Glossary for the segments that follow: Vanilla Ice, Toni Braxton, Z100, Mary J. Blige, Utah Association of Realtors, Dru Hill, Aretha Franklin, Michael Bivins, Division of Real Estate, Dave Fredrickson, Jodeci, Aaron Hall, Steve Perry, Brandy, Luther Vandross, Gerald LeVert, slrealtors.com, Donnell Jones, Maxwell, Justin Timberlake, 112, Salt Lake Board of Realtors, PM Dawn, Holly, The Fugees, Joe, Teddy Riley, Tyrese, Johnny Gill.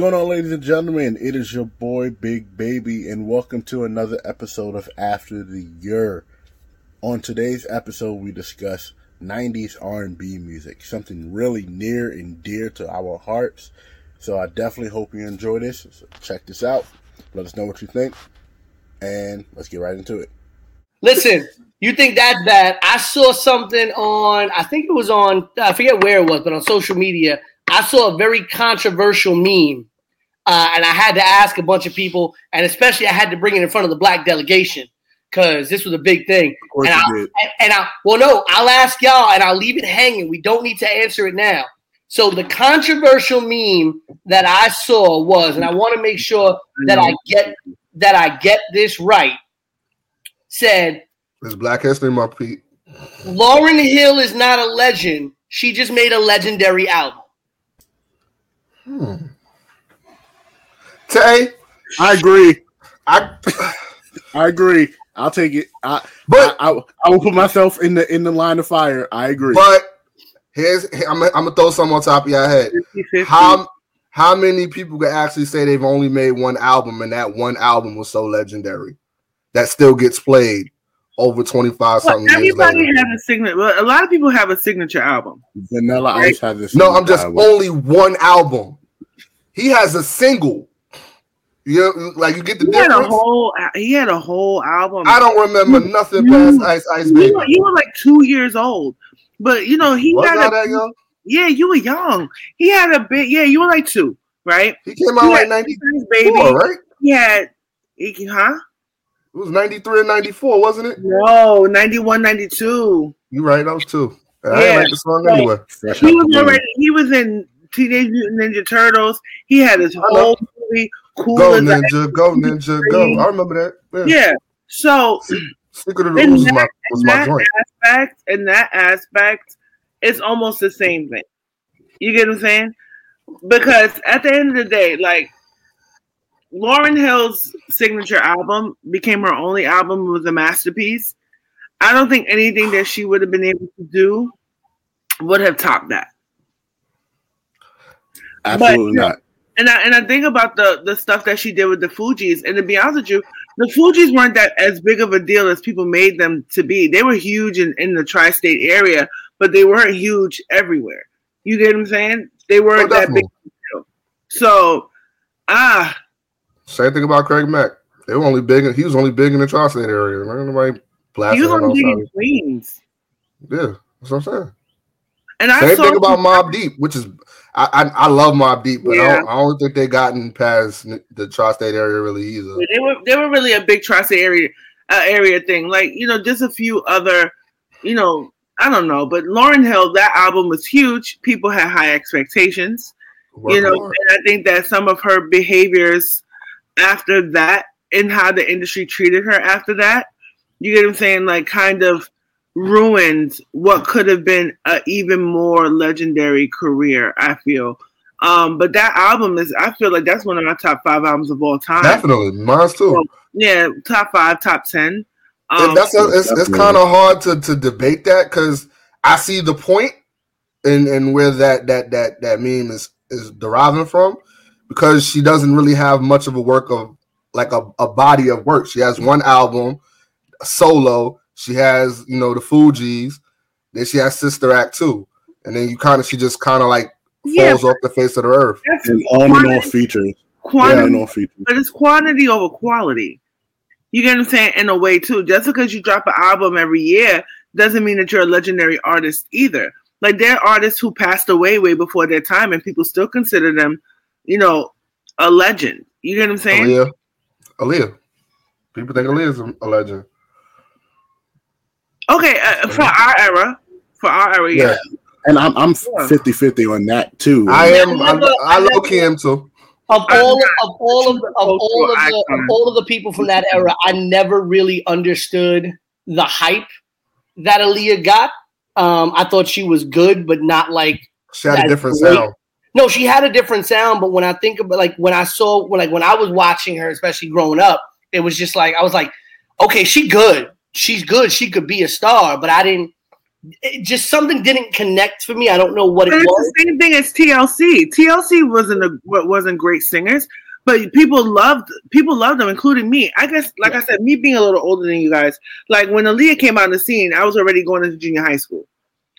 going on, ladies and gentlemen? It is your boy, Big Baby, and welcome to another episode of After the Year. On today's episode, we discuss 90s R&B music, something really near and dear to our hearts. So I definitely hope you enjoy this. So check this out. Let us know what you think, and let's get right into it. Listen, you think that's bad? I saw something on, I think it was on, I forget where it was, but on social media, I saw a very controversial meme, and I had to ask a bunch of people, and especially I had to bring it in front of the black delegation because this was a big thing. Of course you did. I'll ask y'all, and I'll leave it hanging. We don't need to answer it now. So the controversial meme that I saw was, and I want to make sure that I get this right, said, "It's Black History Month, Pete. Lauryn Hill is not a legend. She just made a legendary album." Tay, I agree. I agree. I'll take it. I will put myself in the line of fire. I agree. But I'm gonna throw something on top of your head. 50/50. How many people can actually say they've only made one album and that one album was so legendary that still gets played over 25 something years later? Everybody has a signature. Well, a lot of people have a signature album. Vanilla Ice has this. No, I'm just only one album. He has a single. You know, like you get the difference. He had a whole album. I don't remember nothing past Ice Baby. You were like 2 years old. But you know, he had that young? Yeah, you were young. He had a bit, yeah, you were like two, right? He came out like 94, baby. Right? Yeah, It was 93 and 94, wasn't it? No, 91, 92. You right, I was two. I didn't like the song anyway. He was in Teenage Mutant Ninja Turtles. He had his whole movie. Cool Go as Ninja, a Go Ninja, Go. I remember that. Yeah. So Secret of the Ooze was my joint. In that aspect, it's almost the same thing. You get what I'm saying? Because at the end of the day, like Lauryn Hill's signature album became her only album, was a masterpiece. I don't think anything that she would have been able to do would have topped that. Absolutely not. And I think about the stuff that she did with the Fugees, and to be honest with you, the Fugees weren't that as big of a deal as people made them to be. They were huge in the tri-state area, but they weren't huge everywhere. You get what I'm saying? They weren't that big of a deal. So, same thing about Craig Mack. They were only big. He was only big in the tri-state area. Nobody blasted him outside. He was only big in Queens. Yeah, that's what I'm saying. And I think about Mobb Deep, which is I love Mobb Deep, but I don't think they gotten past the tri-state area really either. They were really a big tri-state area thing. Like, you know, just a few other, you know, I don't know, but Lauryn Hill, that album was huge. People had high expectations, and I think that some of her behaviors after that and how the industry treated her after that, you get what I'm saying, like kind of ruined what could have been an even more legendary career, I feel. But that album is, I feel like that's one of my top 5 albums of all time. Definitely. Mine too. So, yeah, top 5, top 10. It's kind of hard to debate that because I see the point and where that meme is deriving from, because she doesn't really have much of a work of, like a body of work. She has one album, solo. She has, you know, the Fugees. Then she has Sister Act 2. And then she just falls off the face of the earth. And on and off features. But it's quantity over quality. You get what I'm saying? In a way, too. Just because you drop an album every year doesn't mean that you're a legendary artist either. Like, there are artists who passed away way before their time, and people still consider them, you know, a legend. You get what I'm saying? Aaliyah. People think Aaliyah's a legend. Okay, for our era, yeah. And I'm 50-50 on that too. I low key am too. Of all of the people from that era, I never really understood the hype that Aaliyah got. I thought she was good, but not like she had a different sound. No, she had a different sound. But when I think about when I was watching her, especially growing up, it was just like I was like, okay, she's good. She could be a star, but I didn't it just something didn't connect for me. I don't know what it was. It's the same thing as TLC. TLC wasn't great singers, but people loved them, including me. I guess, like I said, me being a little older than you guys, like when Aaliyah came out on the scene, I was already going into junior high school.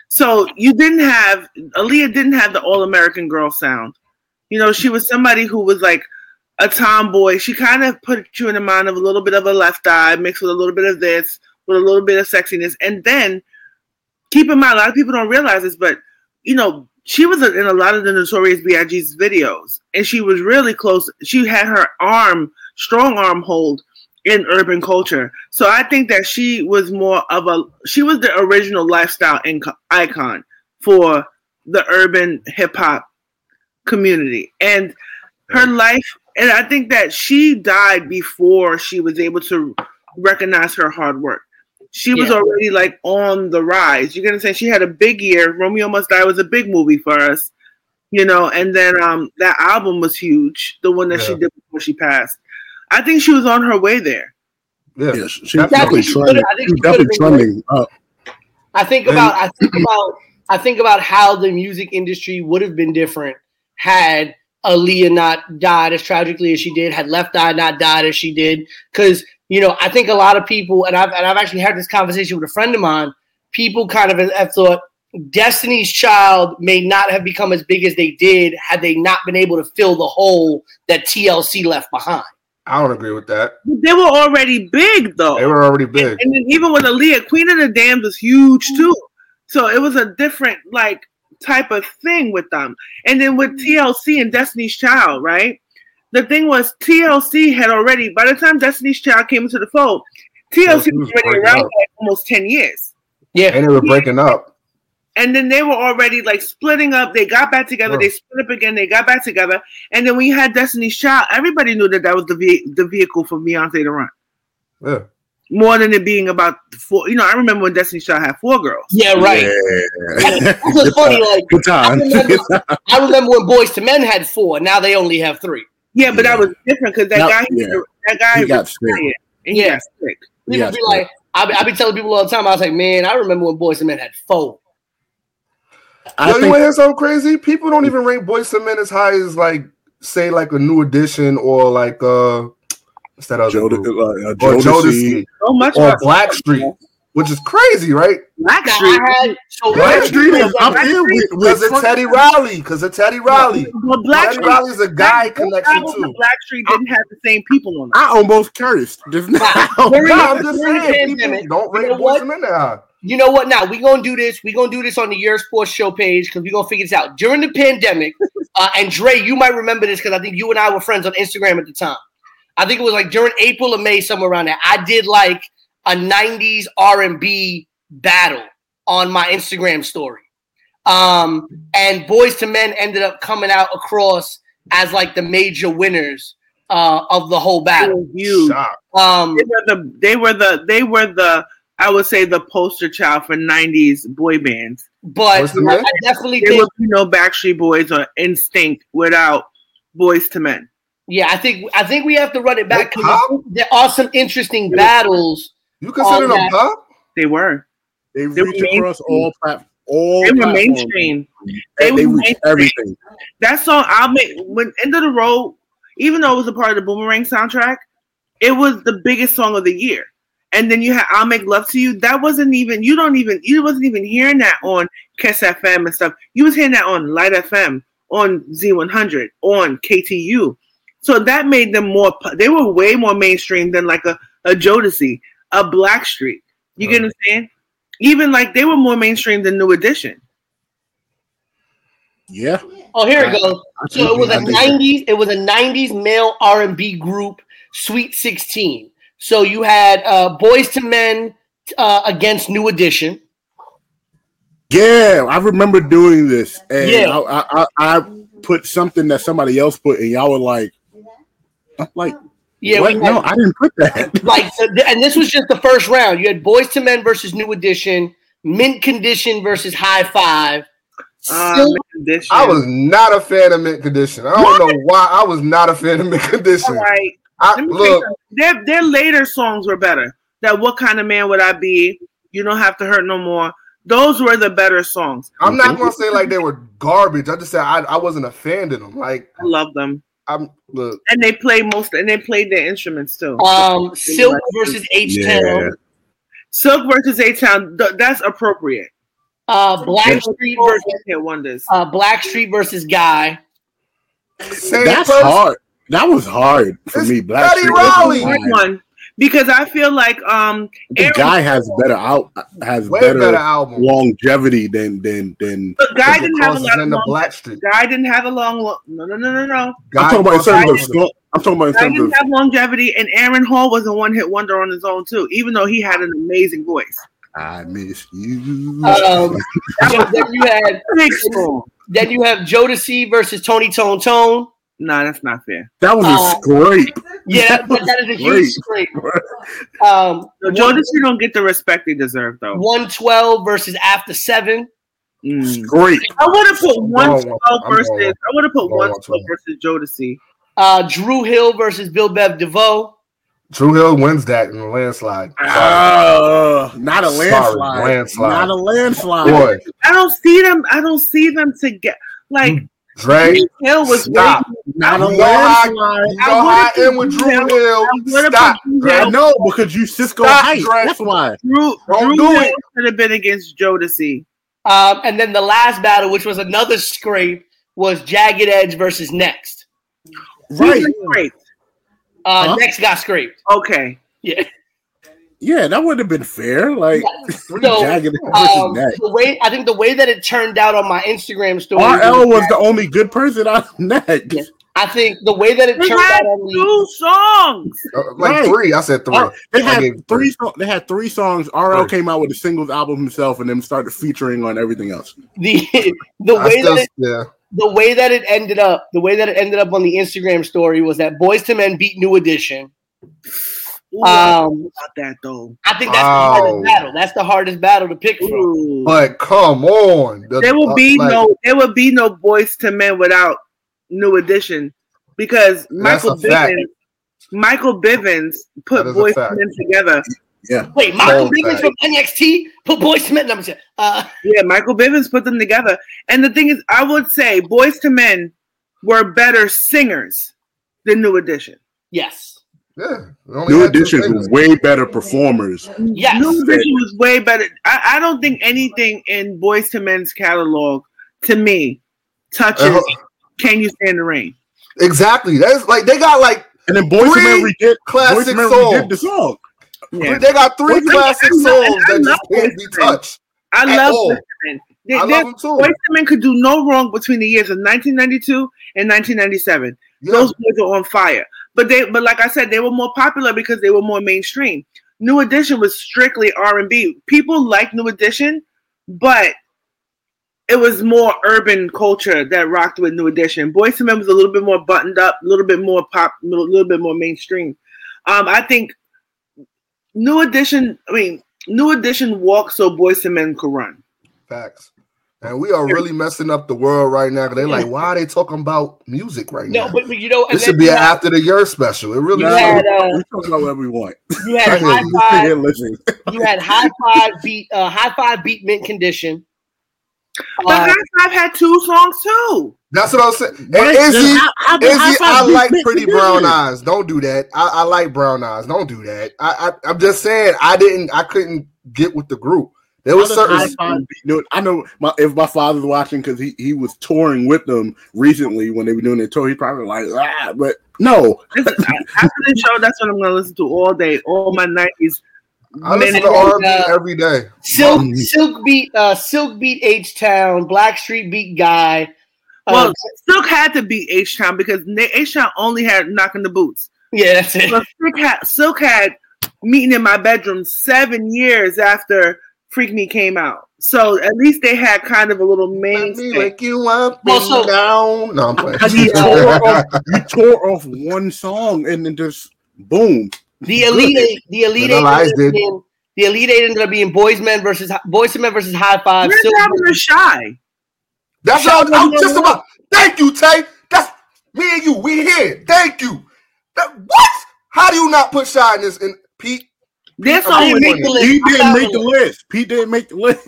So Aaliyah didn't have the all-American girl sound. You know, she was somebody who was like a tomboy. She kind of put you in the mind of a little bit of a left eye mixed with a little bit of this, with a little bit of sexiness. And then, keep in mind, a lot of people don't realize this, but, you know, she was in a lot of the Notorious B.I.G.'s videos, and she was really close. She had her strong arm hold in urban culture. So I think that she was she was the original lifestyle icon for the urban hip hop community. And her life, and I think that she died before she was able to recognize her hard work. She was already like on the rise. You're going to say she had a big year. Romeo Must Die was a big movie for us, you know, and then that album was huge. The one that she did before she passed. I think she was on her way there. Yeah, she definitely trending. I think about how the music industry would have been different had Aaliyah not died as tragically as she did, had Left Eye not died as she did. Because, you know, I think a lot of people, and I've actually had this conversation with a friend of mine, people kind of have thought Destiny's Child may not have become as big as they did had they not been able to fill the hole that TLC left behind. I don't agree with that. They were already big, though. They were already big. And then even with Aaliyah, Queen of the Damned was huge, too. So it was a different, like, type of thing with them. And then with TLC and Destiny's Child, right? The thing was, TLC had already, by the time Destiny's Child came into the fold, TLC was already around for almost 10 years. Yeah. And they were breaking up. And then they were already, like, splitting up. They got back together. They split up again. They got back together. And then when you had Destiny's Child, everybody knew that was the vehicle for Beyonce to run. Yeah. More than it being about four. You know, I remember when Destiny's Child had four girls. Yeah, right. Yeah. That's funny. Like, I remember when Boyz II Men had four. Now they only have three. Yeah, but that was different because that guy got sick. And he got sick. People be like, I be telling people all the time, I was like, man, I remember when Boyz II Men had four. You want to hear something crazy? People don't even rank Boyz II Men as high as like a New Edition or like what's that other Jodeci or Blackstreet, which is crazy, right? Blackstreet is up here because of Teddy Riley. Well, Teddy Riley's a guy connection too. Blackstreet didn't have the same people on it. I almost cursed. I'm just saying, people don't rank Boyz II Men that high. You know what? Now we're gonna do this. We're gonna do this on the Year Sports Show page because we're gonna figure this out during the pandemic. And Dre, you might remember this because I think you and I were friends on Instagram at the time. I think it was like during April or May, somewhere around there. I did like a '90s R&B battle on my Instagram story, and Boyz II Men ended up coming out across as like the major winners of the whole battle. They were the. I would say the poster child for 90s boy bands. But I definitely think there would be no Backstreet Boys or Instinct without Boyz II Men. Yeah, I think we have to run it back because there are some interesting battles. You consider them pop? They were. They reached across all platforms. They were mainstream. They reached everything. That song, when End of the Road, even though it was a part of the Boomerang soundtrack, it was the biggest song of the year. And then you had I'll Make Love to You. That wasn't even, you wasn't even hearing that on Kiss FM and stuff. You was hearing that on Light FM, on Z100, on KTU. So that made them more, they were way more mainstream than like a Jodeci, a Blackstreet. You get what I'm saying? Even like they were more mainstream than New Edition. Yeah. Oh, here it goes. So it was a 90s male R&B group, Sweet 16. So you had Boyz II Men against New Edition. Yeah, I remember doing this, and I put something that somebody else put, and y'all were like, "I'm like, what? No, I didn't put that." Like, so and this was just the first round. You had Boyz II Men versus New Edition, Mint Condition versus High Five. I was not a fan of Mint Condition. I don't know why I was not a fan of Mint Condition. All right. Their later songs were better. That What Kind of Man Would I Be? You Don't Have to Hurt No More. Those were the better songs. I'm not gonna say like they were garbage. I just said I wasn't a fan of them. Like I love them. And they play most, and they played their instruments too. Silk versus H-Town. Yeah. Silk versus H-Town. That's appropriate. Blackstreet versus Wonders. Blackstreet versus Guy. That's hard. That was hard for me. Teddy Riley one. Because I feel like the Guy has better album longevity than. But Guy didn't have a lot of longevity. Guy didn't have a long. No. I'm talking about in terms of. Guy didn't have longevity, and Aaron Hall was a one-hit wonder on his own too. Even though he had an amazing voice. I miss you. Then you have Jodeci versus Tony Tone Tone. No, that's not fair. That was a scrape. Yeah, that is a huge scrape. Jodeci don't get the respect they deserve, though. 112 versus After 7. Scrape. I would have put 112 versus Jodeci. Dru Hill versus Bill Bev DeVoe. Dru Hill wins that in a landslide. Not a landslide. Boy. I don't see them to get like. Dre Hill was stop. Not a landslide. I am with Dru Hill. Stop. I know because you Sisqó hype. That's why. Dru Hill should have been against Jodeci. And then the last battle, which was another scrape, was Jagged Edge versus Next. Right. Next got scraped. Okay. Yeah. Yeah, that would have been fair. Like, Jagged versus Next. I think the way that it turned out on my Instagram story. RL was the only good person on Next. Yeah. I think the way that it turned out on me. Two songs. Three. I said three. They had three songs. RL came out with a singles album himself and then started featuring on everything else. The way that it ended up on the Instagram story was that Boyz II Men beat New Edition. Ooh, about that though. I think that's the hardest battle. That's the hardest battle to pick from. But come on, there will be no Boyz II Men without New Edition because Michael Bivins put Boyz II Men together. Yeah. Wait, Michael Bivins from NXT put Boyz II Men. Yeah, Michael Bivins put them together. And the thing is, I would say Boyz II Men were better singers than New Edition. Yes. Yeah, New Edition was way better performers. Yeah, New Edition was way better. I don't think anything in Boyz II Men's catalog, to me, touches Can You Stand the Rain? Exactly. That's like they got like and then Boyz II Men redid classic songs. Yeah. They got three classic songs that just can't be touched. I love Boyz II Men. I love them too. Boyz II Men could do no wrong between the years of 1992 and 1997. Yeah. Those boys were on fire. But like I said, they were more popular because they were more mainstream. New Edition was strictly R&B. People liked New Edition, but it was more urban culture that rocked with New Edition. Boyz II Men was a little bit more buttoned up, a little bit more pop, a little bit more mainstream. I think New Edition walked so Boyz II Men could run. Facts. And we are really messing up the world right now. They're like, why are they talking about music right now? No, but you know, this should be an after the year special. It really is. We're talking about what we want. You had High Five beat Mint Condition. But High Five had two songs too. That's what I was saying. And I like pretty brown eyes. Don't do that. I like brown eyes. Don't do that. I'm just saying. I couldn't get with the group. There was certain. I know if my father's watching because he was touring with them recently when they were doing their tour, he probably like but no. After the show, that's what I'm gonna listen to all day, all my 90s. I listen to R&B every day. Silk beat H-Town. Blackstreet beat Guy. Well, Silk had to beat H-Town because H-Town only had Knocking the Boots. Yeah, that's it. So Silk had Meeting in My Bedroom 7 years after Freak Me came out, so at least they had kind of a little main. Wake you up, also, down. No, I'm playing. You tore off one song and then just boom. The Elite Eight ended up being Boyz II Men versus High Five. We're having a shy. That's all. I'm just about. Thank you, Tay. That's me and you. We here. Thank you. What? How do you not put Shy in this? And Pete. This song didn't make the list. Pete didn't make the list.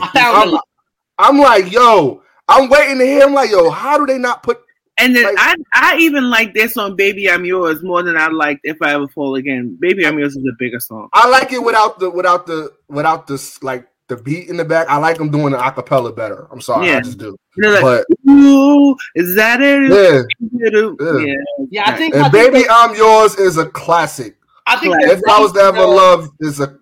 I'm like, yo, I'm waiting to hear. I'm like, yo, how do they not put? And then like, I even like this on "Baby I'm Yours" more than I liked "If I Ever Fall Again." "Baby I'm Yours" is a bigger song. I like it without the like the beat in the back. I like them doing the acapella better. I'm sorry, yeah. I just do. Like, but ooh, is that it? Yeah. I think. And "Baby I'm Yours" is a classic. I think "If I Was to Ever Love" is a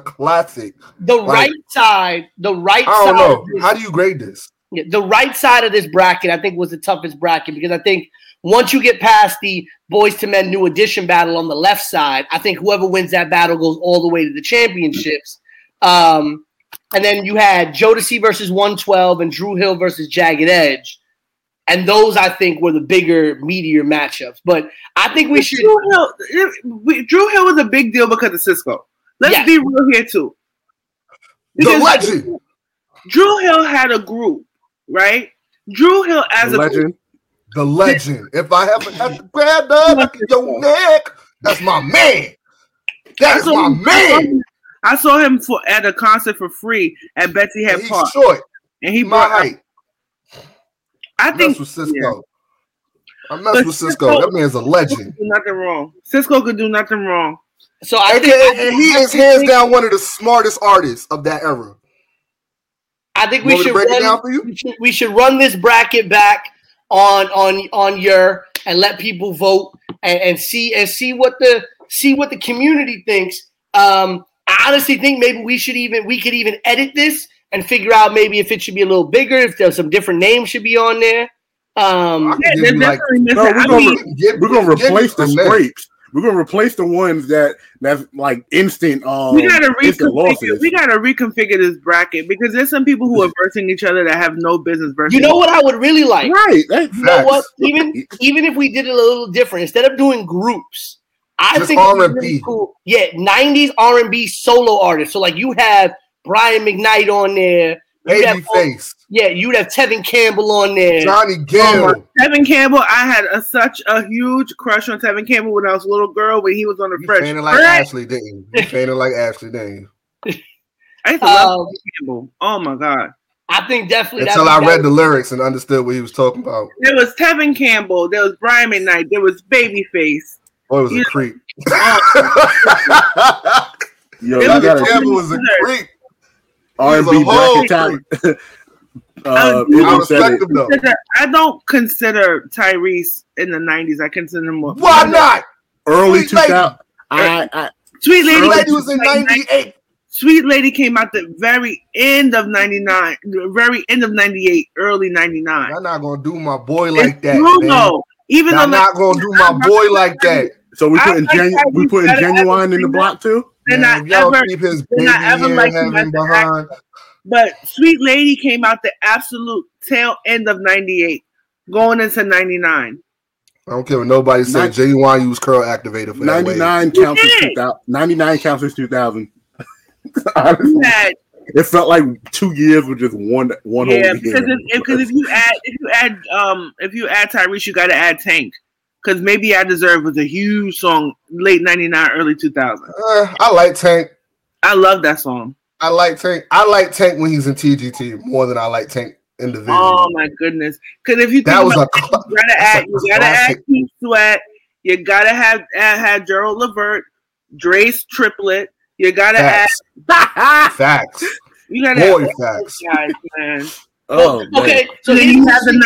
classic. The like, right side. The right side. I don't know. How do you grade this? The right side of this bracket, I think, was the toughest bracket because I think once you get past the Boyz II Men New Edition battle on the left side, I think whoever wins that battle goes all the way to the championships. And then you had Jodeci versus 112 and Dru Hill versus Jagged Edge. And those, I think, were the bigger, meatier matchups. But I think we should... Dru Hill was a big deal because of Sisqó. Let's be real here, too. Because the legend! Dru Hill had a group. Right, Dru Hill as the legend. If I ever have to grab the your neck, that's my man. That's my man. I saw him at a concert for free at Betsy Head Park. He's short, and he my height. I think with Sisqó. Yeah. I mess with Sisqó. That man's a legend. Nothing wrong. Sisqó could do nothing wrong. So I think he is hands down one of the smartest artists of that era. I think we should run this bracket back on your and let people vote and see what the community thinks. I honestly think maybe we could even edit this and figure out maybe if it should be a little bigger, if there's some different names should be on there. We're gonna replace the scrapes. We're gonna replace the ones that's like instant. We gotta reconfigure this bracket because there's some people who are versing each other that have no business versing. You know what I would really like? Right. What? Even if we did it a little different, instead of doing groups, I think R&B. It'd be really cool. Yeah, 90s R&B solo artists. So like you have Brian McKnight on there. Babyface. Yeah, you'd have Tevin Campbell on there. Johnny Gill. Tevin Campbell, I had such a huge crush on Tevin Campbell when I was a little girl when he was on The Fresh. You fainted like Ashley Dane. I used to love Tevin Campbell. Oh, my God. I think definitely. Until I read the lyrics and understood what he was talking about. There was Tevin Campbell. There was Brian McKnight. There was Babyface. Boy, it was a creep. Tevin Campbell was a creep. R&B bracket talent. I don't consider Tyrese in the 90s. I consider him more. Why not? Early 2000. Sweet Lady was in 98. Sweet Lady came out the very end of 99, very end of 98, early 99. I'm not gonna do my boy like that. So we putting Genuine in the block too. But Sweet Lady came out the absolute tail end of 98, going into 99. I don't care what nobody said. Genuine used curl activator for 99 counts as 2000. 99 counts as 2000. It felt like 2 years with just one whole year. Yeah, because if you add Tyrese, you got to add Tank. Because Maybe I Deserve was a huge song, late 99, early 2000. I like Tank. I love that song. I like Tank when he's in TGT more than I like Tank individually. Oh my goodness! Because if you you gotta add Keith Sweat. You gotta have Gerald Levert, Dre's triplet. You gotta add facts. You gotta add facts, guys, man. Oh, okay. Man. So then you have the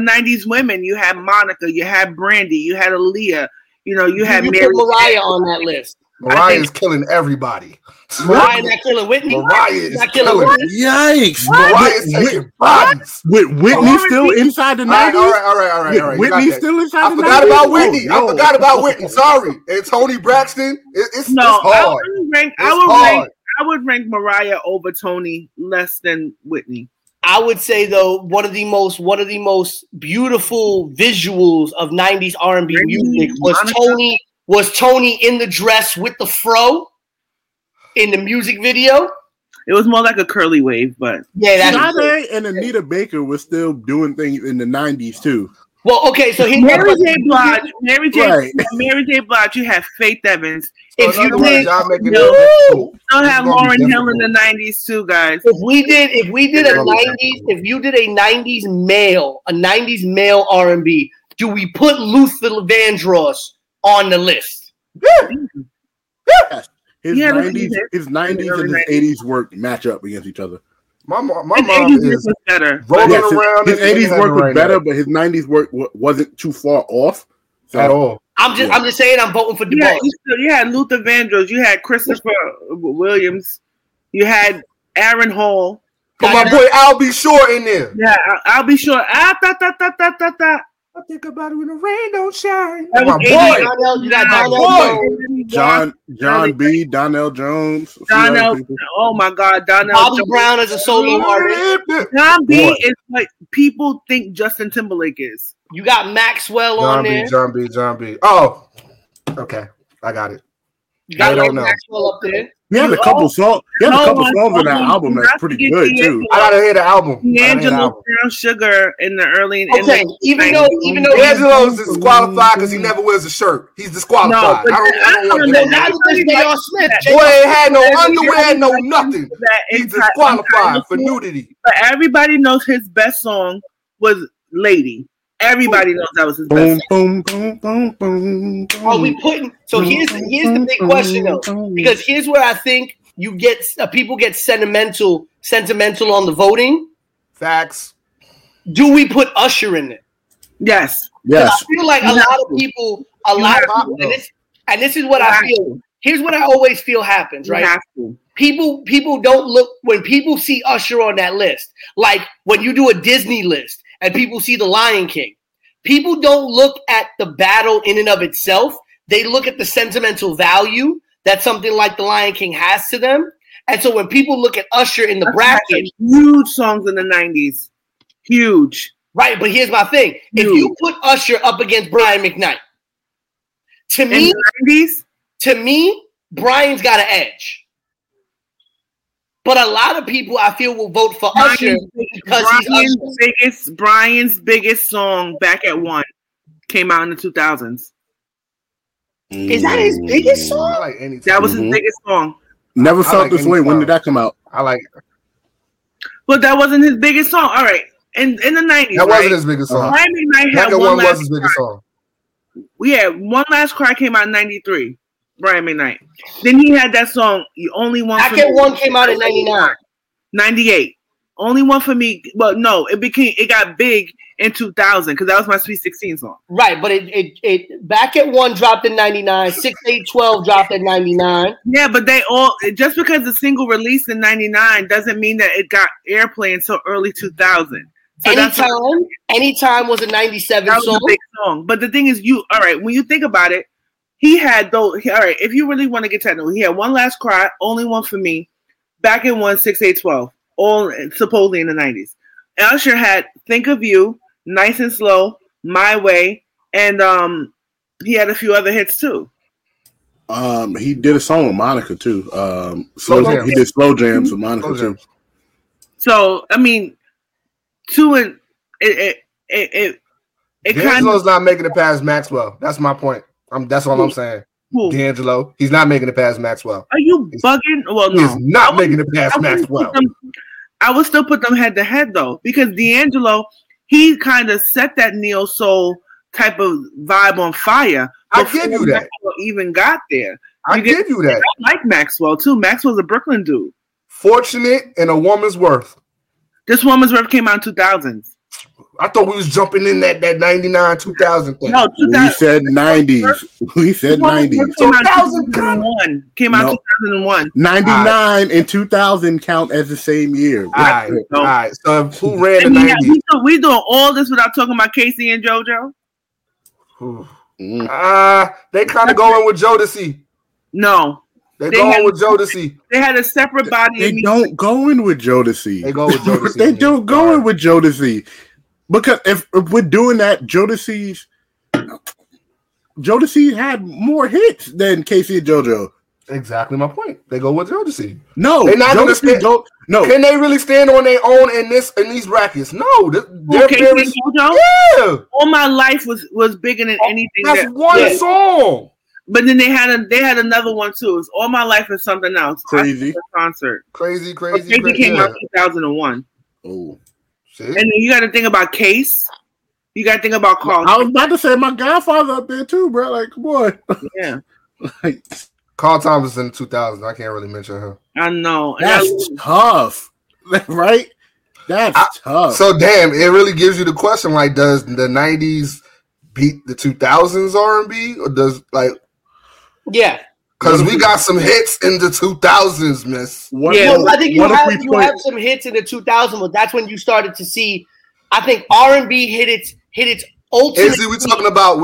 90s women. You had Monica. You had Brandy. You had Aaliyah. You know, you had Mariah on that list. Mariah's killing everybody. Mariah's not killing Whitney. Mariah's not killing Whitney. Yikes. Mariah's taking bodies. With Whitney still inside the 90s? All right. Whitney still inside the 90s? I forgot about Whitney. Sorry. And Toni Braxton. It's hard. I would rank Mariah over Toni less than Whitney. I would say though one of the most beautiful visuals of 90s R&B music was Toni in the dress with the fro in the music video. It was more like a curly wave, but yeah, that's Sade and Anita Baker were still doing things in the 90s too. Well, okay, so he's Mary J. Blige, you have Faith Evans. If you did, you don't have Lauryn Hill in the 90s too, guys. If you did a 90s male R&B, do we put Luther Vandross on the list? Yeah. His 90s and his 80s work match up against each other. My mom is rolling around, his 80s work was better, but his 90s work wasn't too far off at all. I'm just saying I'm voting for DeBose. You had Luther Vandross, you had Christopher Williams, you had Aaron Hall. But my boy, I'll be sure in there. Yeah, I'll be sure. I think about it when the rain don't shine. My boy. John B. Donnell Jones. Oh my God, Donnell. Bobby Brown is a solo artist. John B is like people think Justin Timberlake is. You got Maxwell on there. John B. Oh, okay, I got it. You got Maxwell up there. He had a couple songs. He had a couple songs on that album that's pretty good too. I gotta hear the album. D'Angelo Brown Sugar in the early. Okay, even though D'Angelo's disqualified because he never wears a shirt, he's disqualified. No, I don't know. J.R. Smith. Boy ain't had no underwear, no nothing. He's disqualified for nudity. But everybody knows his best song was "Lady." Everybody knows that was his best. Here's the big question though, because here's where I think you get people get sentimental on the voting. Facts. Do we put Usher in it? Yes. I feel like a lot of people, and this is what I feel. Here's what I always feel happens, right? People don't look when people see Usher on that list, like when you do a Disney list. And people see the Lion King. People don't look at the battle in and of itself. They look at the sentimental value that something like the Lion King has to them. And so when people look at Usher in the bracket, huge songs in the 90s, huge. Right, but here's my thing: huge. If you put Usher up against Brian McKnight, to me, Brian's got an edge. But a lot of people, I feel, will vote for Usher because Brian's biggest song, Back at One, came out in the 2000s. Is that his biggest song? That was his biggest song. Never Felt This Way. When did that come out? I like it. But that wasn't his biggest song. All right. In the 90s, that wasn't his biggest song. Back at One was his biggest song. Yeah, One Last Cry came out in 93. Brian McKnight. Then he had that song, You Only Want For Me. Back at One came out in 99. 98. Only One For Me. Well, no, it got big in 2000 because that was my Sweet 16 song. Right, but it Back at One dropped in 99. 6, 8, 12 dropped in 99. Yeah, but they all, just because the single released in 99 doesn't mean that it got airplay until early 2000. So Anytime was a 97 song. That was a big song. But the thing is, when you think about it, he had if you really want to get technical, he had One Last Cry, Only One For Me, Back in 1, 6, 8, 12, all supposedly in the 90s. Usher had Think of You, Nice and Slow, My Way, and he had a few other hits too. He did a song with Monica too. He did Slow Jams with Monica too. So I mean, D'Angelo's not making it past Maxwell. That's my point. That's all I'm saying. Cool. D'Angelo, he's not making it past Maxwell. Are you bugging? Well, no. He's not making it past Maxwell. I would still put them head to head though, because D'Angelo, he kind of set that neo soul type of vibe on fire. I give you that. Maxwell even got there. I give you that. I like Maxwell too. Maxwell's a Brooklyn dude. Fortunate and A Woman's Worth. This Woman's Worth came out in 2000s. I thought we was jumping in that 99, 2000 thing. No, 2000. We said 90s. We said 90s. 2001. Came out 2001. 99 and 2000 count as the same year. All right. So who ran the 90s? We doing all this without talking about Casey and JoJo? They kind of going with Jodeci. No. They're going with Jodeci. They had a separate body. They don't go in with Jodeci. They go with Jodeci. They don't go in with Jodeci. Because if we're doing that, Jodeci had more hits than Casey and JoJo. exactly my point. They go with Jodeci. No, they're not going to. No, can they really stand on their own in this in these brackets? No, they're very. Yeah. All My Life was bigger than anything. That's one song. But then they had another one too. It's All My Life is something else. Crazy concert. Crazy. Came out in 2001. Oh, see? And then you got to think about Case. You got to think about Carl. I was about to say my Godfather up there too, bro. Like, come on. Yeah. Like, Carl Thomas in 2000. I can't really mention her. I know. That's tough, right? That's tough. So damn, it really gives you the question: like, does the '90s beat the 2000s R&B, or does like? Yeah. Because we got some hits in the 2000s, miss. I think you have some hits in the 2000s. But that's when you started to see. I think R&B hit its ultimate. We're talking about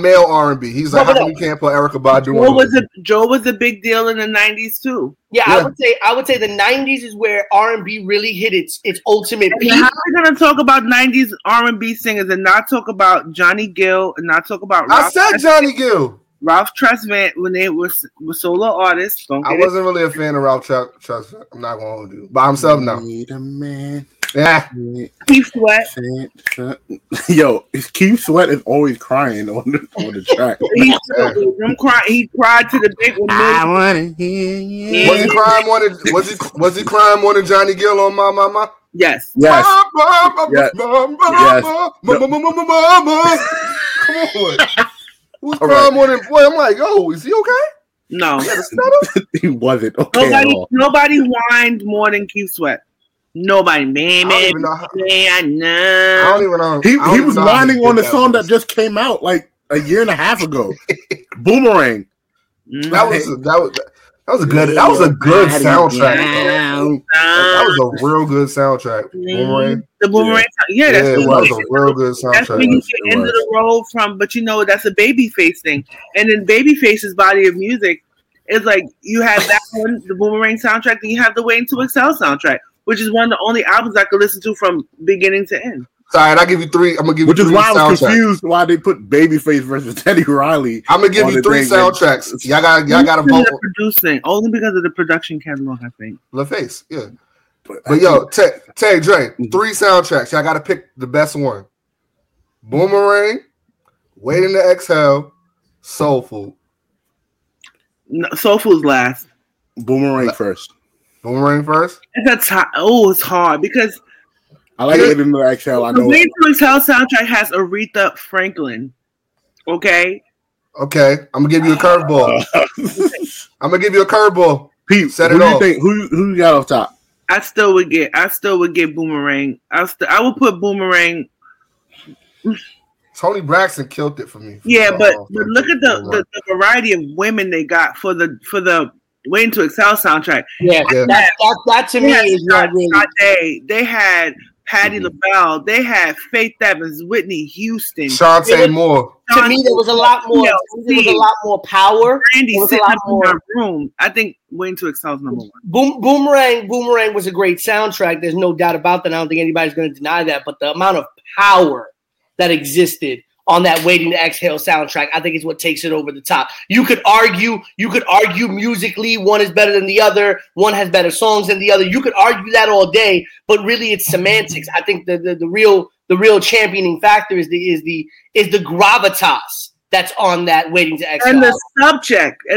male R&B. He's like, how come you can't play Erykah Badu? Joe was a big deal in the '90s too. Yeah, I would say the '90s is where R&B really hit its ultimate peak. How are we gonna talk about '90s R&B singers and not talk about Johnny Gill and not talk about? Johnny Gill. Ralph Tresvant, when they were solo artists. I wasn't really a fan of Ralph Tresvant. I'm not gonna hold you by himself now. Need a man. Yeah, Keith Sweat. Yo, Keith Sweat is always crying on the track. He cried to the big one. I wanna hear you. Yeah. Was he crying more than Johnny Gill on My Mama? Yes. Come on. Who's crying more than boy? I'm like, yo, is he okay? No, he wasn't okay. Nobody whined more than Keith Sweat. Nobody, man. I don't even know. He was whining on the song that just came out like a year and a half ago. Boomerang. That was a good soundtrack. That was a real good soundtrack. Boomerang. The Boomerang. Yeah, that was a real good soundtrack. That's where you get into the road from, but you know that's a Babyface thing. And then Babyface's body of music is like you have that one, the Boomerang soundtrack, and you have the Way Into Excel soundtrack. Which is one of the only albums I could listen to from beginning to end. Alright, I'll give you three. I'm gonna give you three. Which is why I was confused why they put Babyface versus Teddy Riley. I'm gonna give you three soundtracks. Y'all gotta vote. Producing only because of the production catalog, I think. LaFace, yeah. But yo, Tay Dre, three soundtracks. Y'all gotta pick the best one. Boomerang, Waiting to Exhale, Soul Food. No, Soul Food's last. Boomerang first. It's hard because I like Living to Exhale. I know. Living to Exhale soundtrack has Aretha Franklin. Okay. I'm gonna give you a curveball. Pete, set it off. Who you got off top? I still would get Boomerang. I would put Boomerang. Toni Braxton killed it for me. But look at the variety of women they got for the Waiting to Excel soundtrack. Yeah, that to me is not really. They had Patti LaBelle. They had Faith Evans, Whitney Houston, Shantae Moore. To me, there was a lot more. There was a lot more power. Brandy sitting in her room. I think Waiting to Excel is number one. Boomerang was a great soundtrack. There's no doubt about that. I don't think anybody's going to deny that. But the amount of power that existed on that Waiting to Exhale soundtrack, I think is what takes it over the top. You could argue musically, one is better than the other, one has better songs than the other. You could argue that all day, but really it's semantics. I think the real championing factor is the gravitas that's on that Waiting to Exhale. And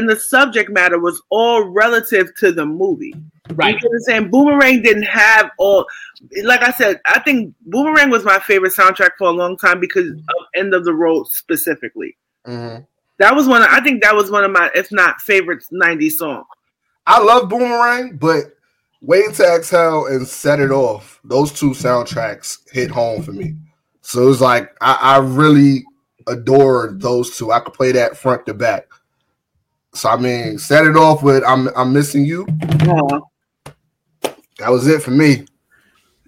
the subject matter was all relative to the movie. Right. You know what I'm saying? Boomerang didn't have all. Like I said, I think Boomerang was my favorite soundtrack for a long time because of End of the Road specifically. Mm-hmm. That was one. I think that was one of my, if not favorite, '90s song. I love Boomerang, but Waiting to Exhale and Set It Off, those two soundtracks hit home for me. So it was like I really adored those two. I could play that front to back. So I mean, Set It Off with I'm Missing You. Uh-huh. That was it for me.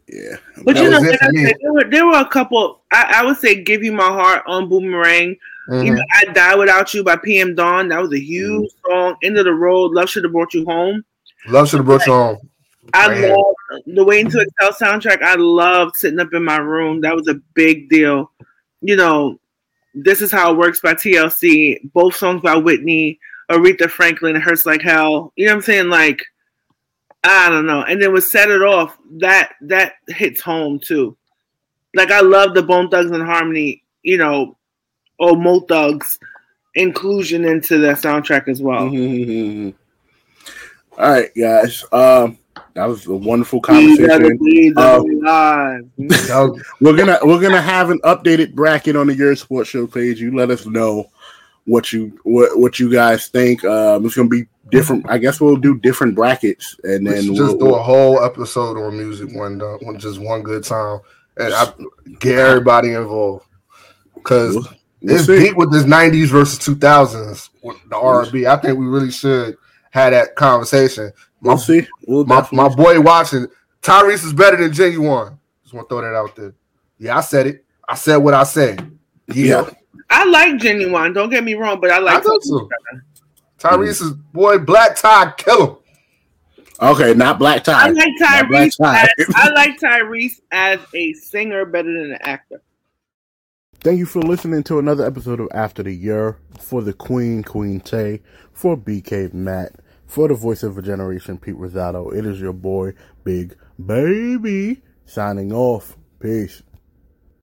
Yeah, but you know, like I said, there were a couple. I would say "Give You My Heart" on Boomerang. Mm-hmm. You know, "I Die Without You" by PM Dawn. That was a huge song. "End of the Road," "Love Should Have Brought You Home." Love should have brought you home. I love the Waiting to Excel soundtrack. I loved "Sitting Up in My Room." That was a big deal. You know, "This Is How It Works" by TLC. Both songs by Whitney. Aretha Franklin, It Hurts Like Hell. You know what I'm saying? Like, I don't know. And then with Set It Off, that hits home too. Like, I love the Bone Thugs and Harmony, you know, or Mo Thugs inclusion into that soundtrack as well. Mm-hmm. All right, guys. That was a wonderful conversation. We're gonna have an updated bracket on the Your Sports Show page. You let us know what you guys think. It's gonna be different. I guess we'll do different brackets, and then we'll do a whole episode on music one just one good time, and I get everybody involved, because it's big with this '90s versus 2000s with the R&B. I think we really should have that conversation. We'll see. My boy Watson, Tyrese is better than Genuine. Just want to throw that out there. Yeah, I said it. I said what I said. Yeah. I like Genuine. Don't get me wrong, but I do too. Tyrese's boy, Black Tie, kill him. Okay, not Black Tie. I like Tyrese as a singer better than an actor. Thank you for listening to another episode of After the Year. For the Queen, Queen Tay. For BK Matt. For the voice of a generation, Pete Rosato, it is your boy, Big Baby, signing off. Peace.